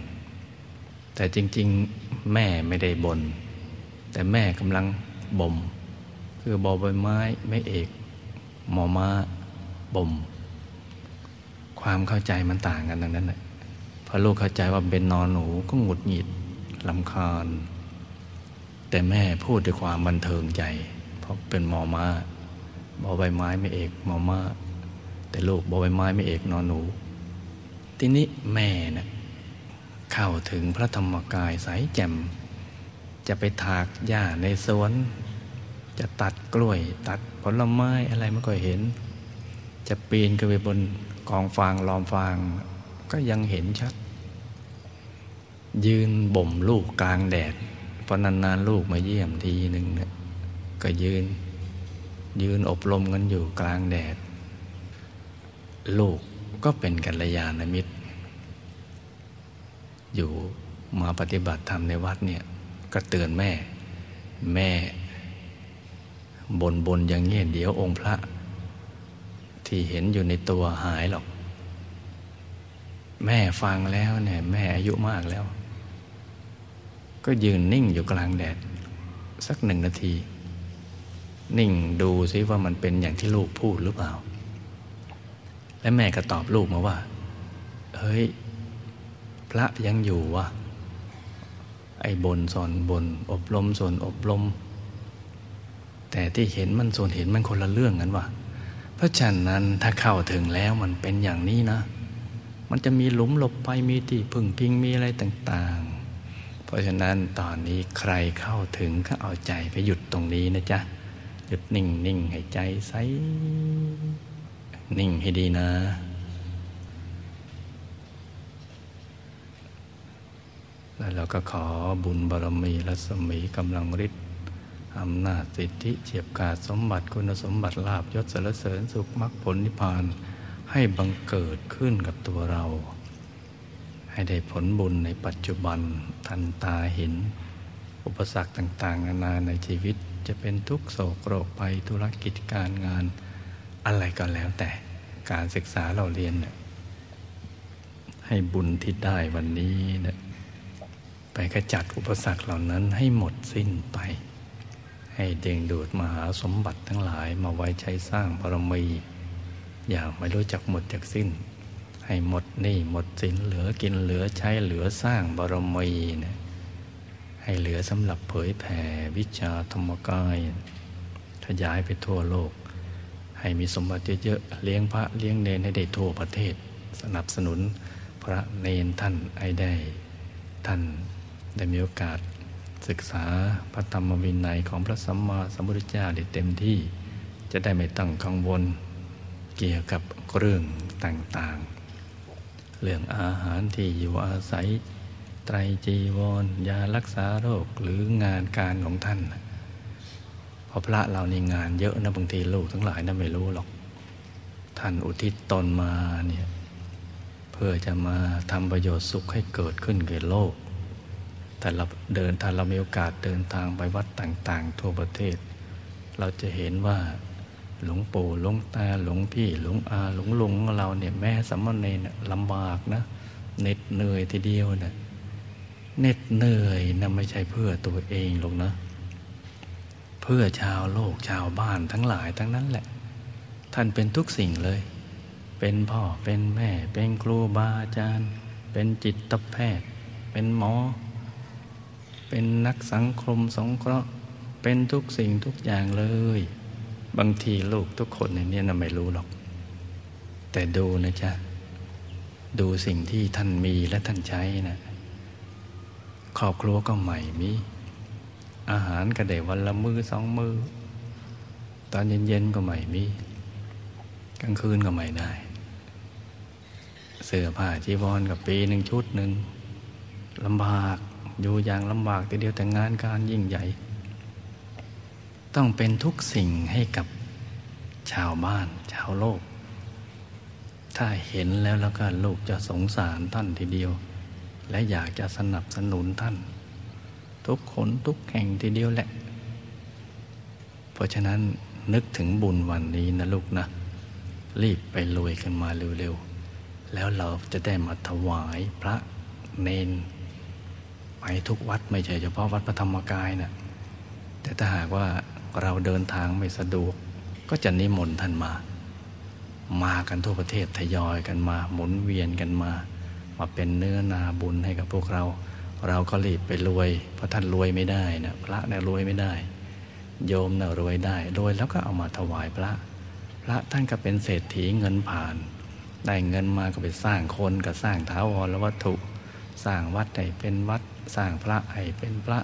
แต่จริงๆแม่ไม่ได้บ่นแต่แม่กำลังบ่มคือบอใบไม้ไม้เอกมอม้าบ่มความเข้าใจมันต่างกันดังนั้นแหละพอลูกเข้าใจว่าเป็นนอนหนูก็หงุดหงิดรำคาญแต่แม่พูดด้วยความบันเทิงใจเพราะเป็นมอม้าบอใบไม้ไม่เอกมอม้าแต่ลูกบอใบไม้ไม่เอกนอนหนูทีนี้แม่นะเข้าถึงพระธรรมกายใสแจ่มจะไปถากหญ้าในสวนจะตัดกล้วยตัดผลไม้อะไรมันก็เห็นจะปีนขึ้นไปบนกองฟางลอมฟางก็ยังเห็นชัดยืนบ่มลูกกลางแดดพอนานๆลูกมาเยี่ยมทีหนึ่งเนี่ยก็ยืนอบรมกันอยู่กลางแดดลูกก็เป็นกัลยาณมิตรอยู่มาปฏิบัติธรรมในวัดเนี่ยก็เตือนแม่บ่นอย่างเงี้ยเดี๋ยวองค์พระที่เห็นอยู่ในตัวหายหรอกแม่ฟังแล้วเนี่ยแม่อายุมากแล้วก็ยืนนิ่งอยู่กลางแดดสัก1 นาทีนิ่งดูซิว่ามันเป็นอย่างที่ลูกพูดหรือเปล่าและแม่ก็ตอบลูกมาว่าเฮ้ยพระยังอยู่วะไอ้บนสอนบนอบรมสอนอบรมแต่ที่เห็นมันสอนเห็นมันคนละเรื่องกันวะเพราะฉะนั้นถ้าเข้าถึงแล้วมันเป็นอย่างนี้นะมันจะมีหลุมหลบภัยมีที่พึ่งพิงมีอะไรต่างๆเพราะฉะนั้นตอนนี้ใครเข้าถึงก็เอาใจไปหยุดตรงนี้นะจ๊ะหยุดนิ่งๆให้ใจใสนิ่งให้ดีนะแล้วเราก็ขอบุญบารมีรัศมีกำลังฤทธิ์อำนาจสิทธิเฉียบขาดสมบัติคุณสมบัติลาภยศสรรเสริญสุขมรรคผลนิพพานให้บังเกิดขึ้นกับตัวเราให้ได้ผลบุญในปัจจุบันทันตาเห็นอุปสรรคต่างๆนานาในชีวิตจะเป็นทุกข์โศกโรคภัยธุรกิจการงานอะไรก็แล้วแต่การศึกษาเราเรียนเนี่ยให้บุญที่ได้วันนี้เนี่ยไปขจัดอุปสรรคเหล่านั้นให้หมดสิ้นไปให้ดึงดูดมหาสมบัติทั้งหลายมาไว้ใช้สร้างบารมีอย่าไม่รู้จักหมดจากสิ้นให้หมดหนี้หมดสินเหลือกินเหลือใช้เหลือสร้างบารมีเนี่ยให้เหลือสำหรับเผยแผ่วิชาธรรมกายขยายไปทั่วโลกให้มีสมบัติเยอะๆเลี้ยงพระเลี้ยงเนรให้ได้ทั่วประเทศสนับสนุนพระเนรท่านให้ได้ท่านได้มีโอกาสศึกษาพระธรรมวินัยของพระสัมมาสัมพุทธเจ้าได้เต็มที่จะได้ไม่ต้องกังวลเกี่ยวกับเรื่องต่างๆ เรื่องอาหารที่อยู่อาศัยไตรจีวรยารักษาโรคหรืองานการของท่านเพราะพระเราในงานเยอะนะบางทีลูกทั้งหลายนะไม่รู้หรอกท่านอุทิศตนมาเนี่ยเพื่อจะมาทำประโยชน์สุขให้เกิดขึ้นแก่โลกแต่เราเดินถ้าเรามีโอกาสเดินทางไปวัดต่างๆทั่วประเทศเราจะเห็นว่าหลวงปู่หลวงตาหลวงพี่หลวงอาหลวงลุงของเราเนี่ยแม่สามเณรเนี่ยลำบากนะเหน็ดเหนื่อยทีเดียวนะเหน็ดเหนื่อยนะไม่ใช่เพื่อตัวเองหรอกนะเพื่อชาวโลกชาวบ้านทั้งหลายทั้งนั้นแหละท่านเป็นทุกสิ่งเลยเป็นพ่อเป็นแม่เป็นครูบาอาจารย์เป็นจิตแพทย์เป็นหมอเป็นนักสังคมสงเคราะห์เป็นทุกสิ่งทุกอย่างเลยบางทีลูกทุกคนในนี้น่ะไม่รู้หรอกแต่ดูนะจ๊ะดูสิ่งที่ท่านมีและท่านใช้นะครอบครัวก็ใหม่มีอาหารก็ได้วันละมื้อสองมื้อตอนเย็นๆก็ใหม่มีกลางคืนก็ไม่ได้เสื้อผ้าจีวรกับปีหนึ่งชุดหนึ่งลำบากอยู่อย่างลำบากทีเดียวแต่งานการยิ่งใหญ่ต้องเป็นทุกสิ่งให้กับชาวบ้านชาวโลกถ้าเห็นแล้วก็ลูกจะสงสารท่านทีเดียวและอยากจะสนับสนุนท่านทุกคนทุกแห่งทีเดียวแหละเพราะฉะนั้นนึกถึงบุญวันนี้นะลูกนะรีบไปรวยกันมาเร็วๆแล้วเราจะได้มาถวายพระเนนไปทุกวัดไม่ใช่เฉพาะวัดพระธรรมกายนะแต่ถ้าหากว่าเราเดินทางไม่สะดวกก็จะนิมนต์ท่านมากันทั่วประเทศทยอยกันมาหมุนเวียนกันมาเป็นเนื้อนาบุญให้กับพวกเราก็รีบไปรวยเพราะท่านรวยไม่ได้นะพระเนี่ยรวยไม่ได้โยมเนี่ยรวยได้รวยแล้วก็เอามาถวายพระท่านก็เป็นเศรษฐีเงินผ่านได้เงินมาก็ไปสร้างคนก็สร้างถาวรวัตถุสร้างวัดให้เป็นวัดสร้างพระให้เป็นพระ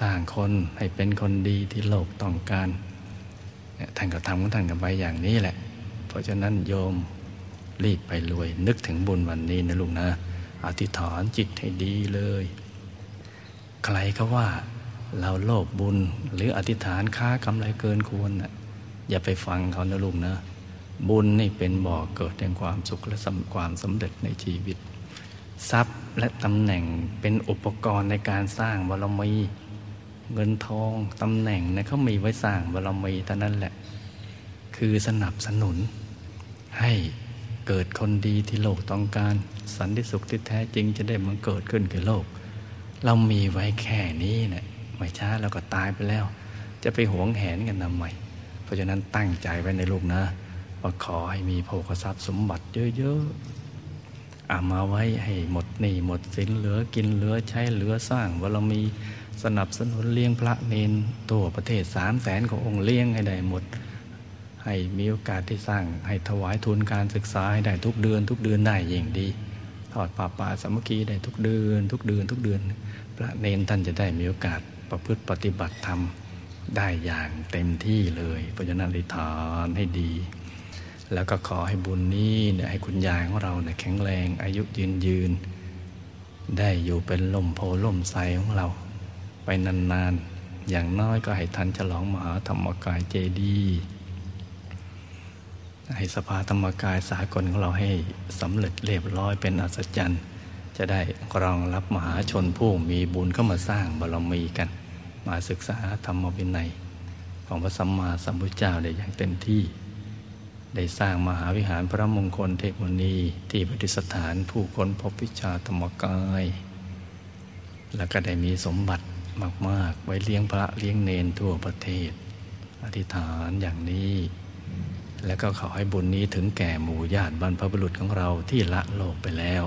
สร้างคนให้เป็นคนดีที่โลกต้องการท่านก็ทำของท่านกันไปอย่างนี้แหละเพราะฉะนั้นโยมรีบไปรวยนึกถึงบุญวันนี้นะลุงนะอธิษฐานจิตให้ดีเลยใครก็ว่าเราโลภบุญหรืออธิษฐานค้ากำไรเกินควรนะอย่าไปฟังเขานะลุงนะบุญนี่เป็นบ่อเกิดแห่งความสุขและความสำเร็จในชีวิตทรัพย์และตำแหน่งเป็นอุปกรณ์ในการสร้างบารมีเงินทองตำแหน่งนะเขามีไว้สร้างบารมีเท่านั้นแหละคือสนับสนุนให้เกิดคนดีที่โลกต้องการสันติสุขที่แท้จริงจะได้มันเกิดขึ้นกับโลกเรามีไว้แค่นี้นะไม่ช้าเราก็ตายไปแล้วจะไปหวงแหนกันทำไมเพราะฉะนั้นตั้งใจไว้ในลูกนะว่าขอให้มีโภคทรัพย์สมบัติเยอะๆเอามาไว้ให้หมดหนี้หมดสินเหลือกินเหลือใช้เหลือสร้างบารมีสนับสนุนเลี้ยงพระเนนทั่วประเทศ 300,000 กว่าองค์เลี้ยงให้ได้หมดให้มีโอกาสที่สร้างให้ถวายทุนการศึกษาให้ได้ทุกเดือนได้อย่างดีทอดป่าป่าสามัคคีได้ทุกเดือนพระเนนท่านจะได้มีโอกาสประพฤติปฏิบัติธรรมได้อย่างเต็มที่เลยเพราะฉะนั้นอธิษฐานให้ดีแล้วก็ขอให้บุญนี้เนี่ยให้คุณยายของเราเนี่ยแข็งแรงอายุยืนได้อยู่เป็นล่มโพล่มไทรของเราไปนานๆอย่างน้อยก็ให้ทันฉลองมหาธรรมกายเจดีย์ให้สภาธรรมกายสากลของเราให้สำเร็จเรียบร้อยเป็นอัศจรรย์จะได้รองรับมหาชนผู้มีบุญเข้ามาสร้างบารมีกันมาศึกษาธรรมวินัยของพระสัมมาสัมพุทธเจ้าได้อย่างเต็มที่ได้สร้างมหาวิหารพระมงคลเทพมุนีที่ประดิษฐานผู้ค้นพบวิชาธรรมกายแล้วก็ได้มีสมบัติมากๆไว้เลี้ยงพระเลี้ยงเนนทั่วประเทศอธิษฐานอย่างนี้แล้วก็ขอให้บุญนี้ถึงแก่หมู่ญาติบรรพบุรุษของเราที่ละโลกไปแล้ว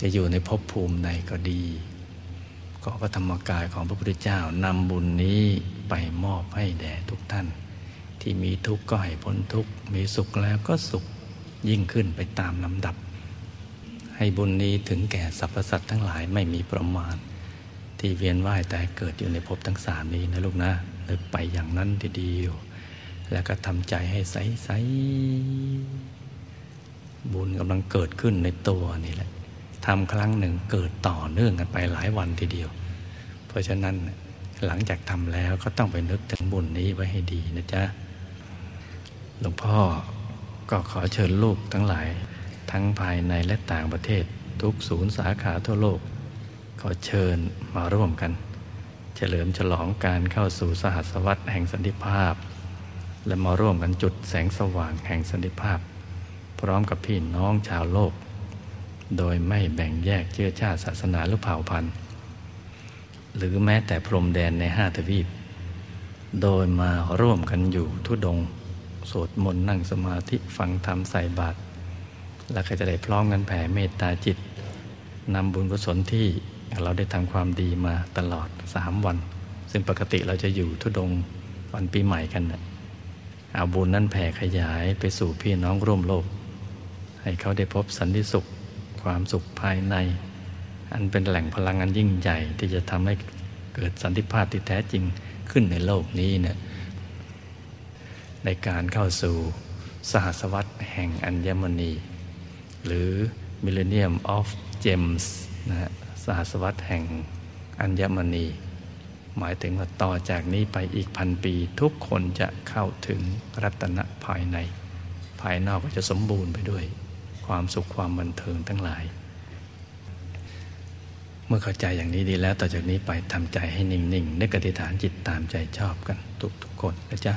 จะอยู่ในภพภูมิใดก็ดีขอพระธรรมกายของพระพุทธเจ้านำบุญนี้ไปมอบให้แด่ทุกท่านที่มีทุกข์ก็ให้พ้นทุกข์มีสุขแล้วก็สุขยิ่งขึ้นไปตามลำดับให้บุญนี้ถึงแก่สรรพสัตว์ทั้งหลายไม่มีประมาณที่เวียนว่ายตายเกิดอยู่ในภพทั้งสามนี้นะลูกนะนึกไปอย่างนั้นดีๆแล้วก็ทำใจให้ใส บุญกำลังเกิดขึ้นในตัวนี่แหละทำครั้งหนึ่งเกิดต่อเนื่องกันไปหลายวันทีเดียวเพราะฉะนั้นหลังจากทำแล้วก็ต้องไปนึกถึงบุญนี้ไว้ให้ดีนะจ๊ะหลวงพ่อก็ขอเชิญลูกทั้งหลายทั้งภายในและต่างประเทศทุกศูนย์สาขาทั่วโลกขอเชิญมาร่วมกันเฉลิมฉลองการเข้าสู่สหัสวรรษแห่งสันติภาพและมาร่วมกันจุดแสงสว่างแห่งสันติภาพพร้อมกับพี่น้องชาวโลกโดยไม่แบ่งแยกเชื้อชาติศาสนาหรือเผ่าพันธุ์หรือแม้แต่พรมแดนใน5 ทวีปโดยมาร่วมกันอยู่ธุดงค์สวดมนต์นั่งสมาธิฟังธรรมใส่บาตรและก็จะได้พร้อมกันแผ่เมตตาจิตนำบุญกุศลที่เราได้ทำความดีมาตลอด3 วันซึ่งปกติเราจะอยู่ธุดงค์วันปีใหม่กันเอาบุญนั้นแผ่ขยายไปสู่พี่น้องร่วมโลกให้เขาได้พบสันติสุขความสุขภายในอันเป็นแหล่งพลังอันยิ่งใหญ่ที่จะทำให้เกิดสันติภาพที่แท้จริงขึ้นในโลกนี้เนี่ยในการเข้าสู่สหัสวรรษแห่งอัญมณีหรือ Millennium of Gems นะฮะสหัสวรรษแห่งอัญมณีหมายถึงว่าต่อจากนี้ไปอีก1,000 ปีทุกคนจะเข้าถึงรัตนะภายในภายนอกก็จะสมบูรณ์ไปด้วยความสุขความบันเทิงทั้งหลายเมื่อเข้าใจอย่างนี้ดีแล้วต่อจากนี้ไปทำใจให้นิ่งๆนึกอธิษฐานจิตตามใจชอบกันทุกๆคนนะจ๊ะ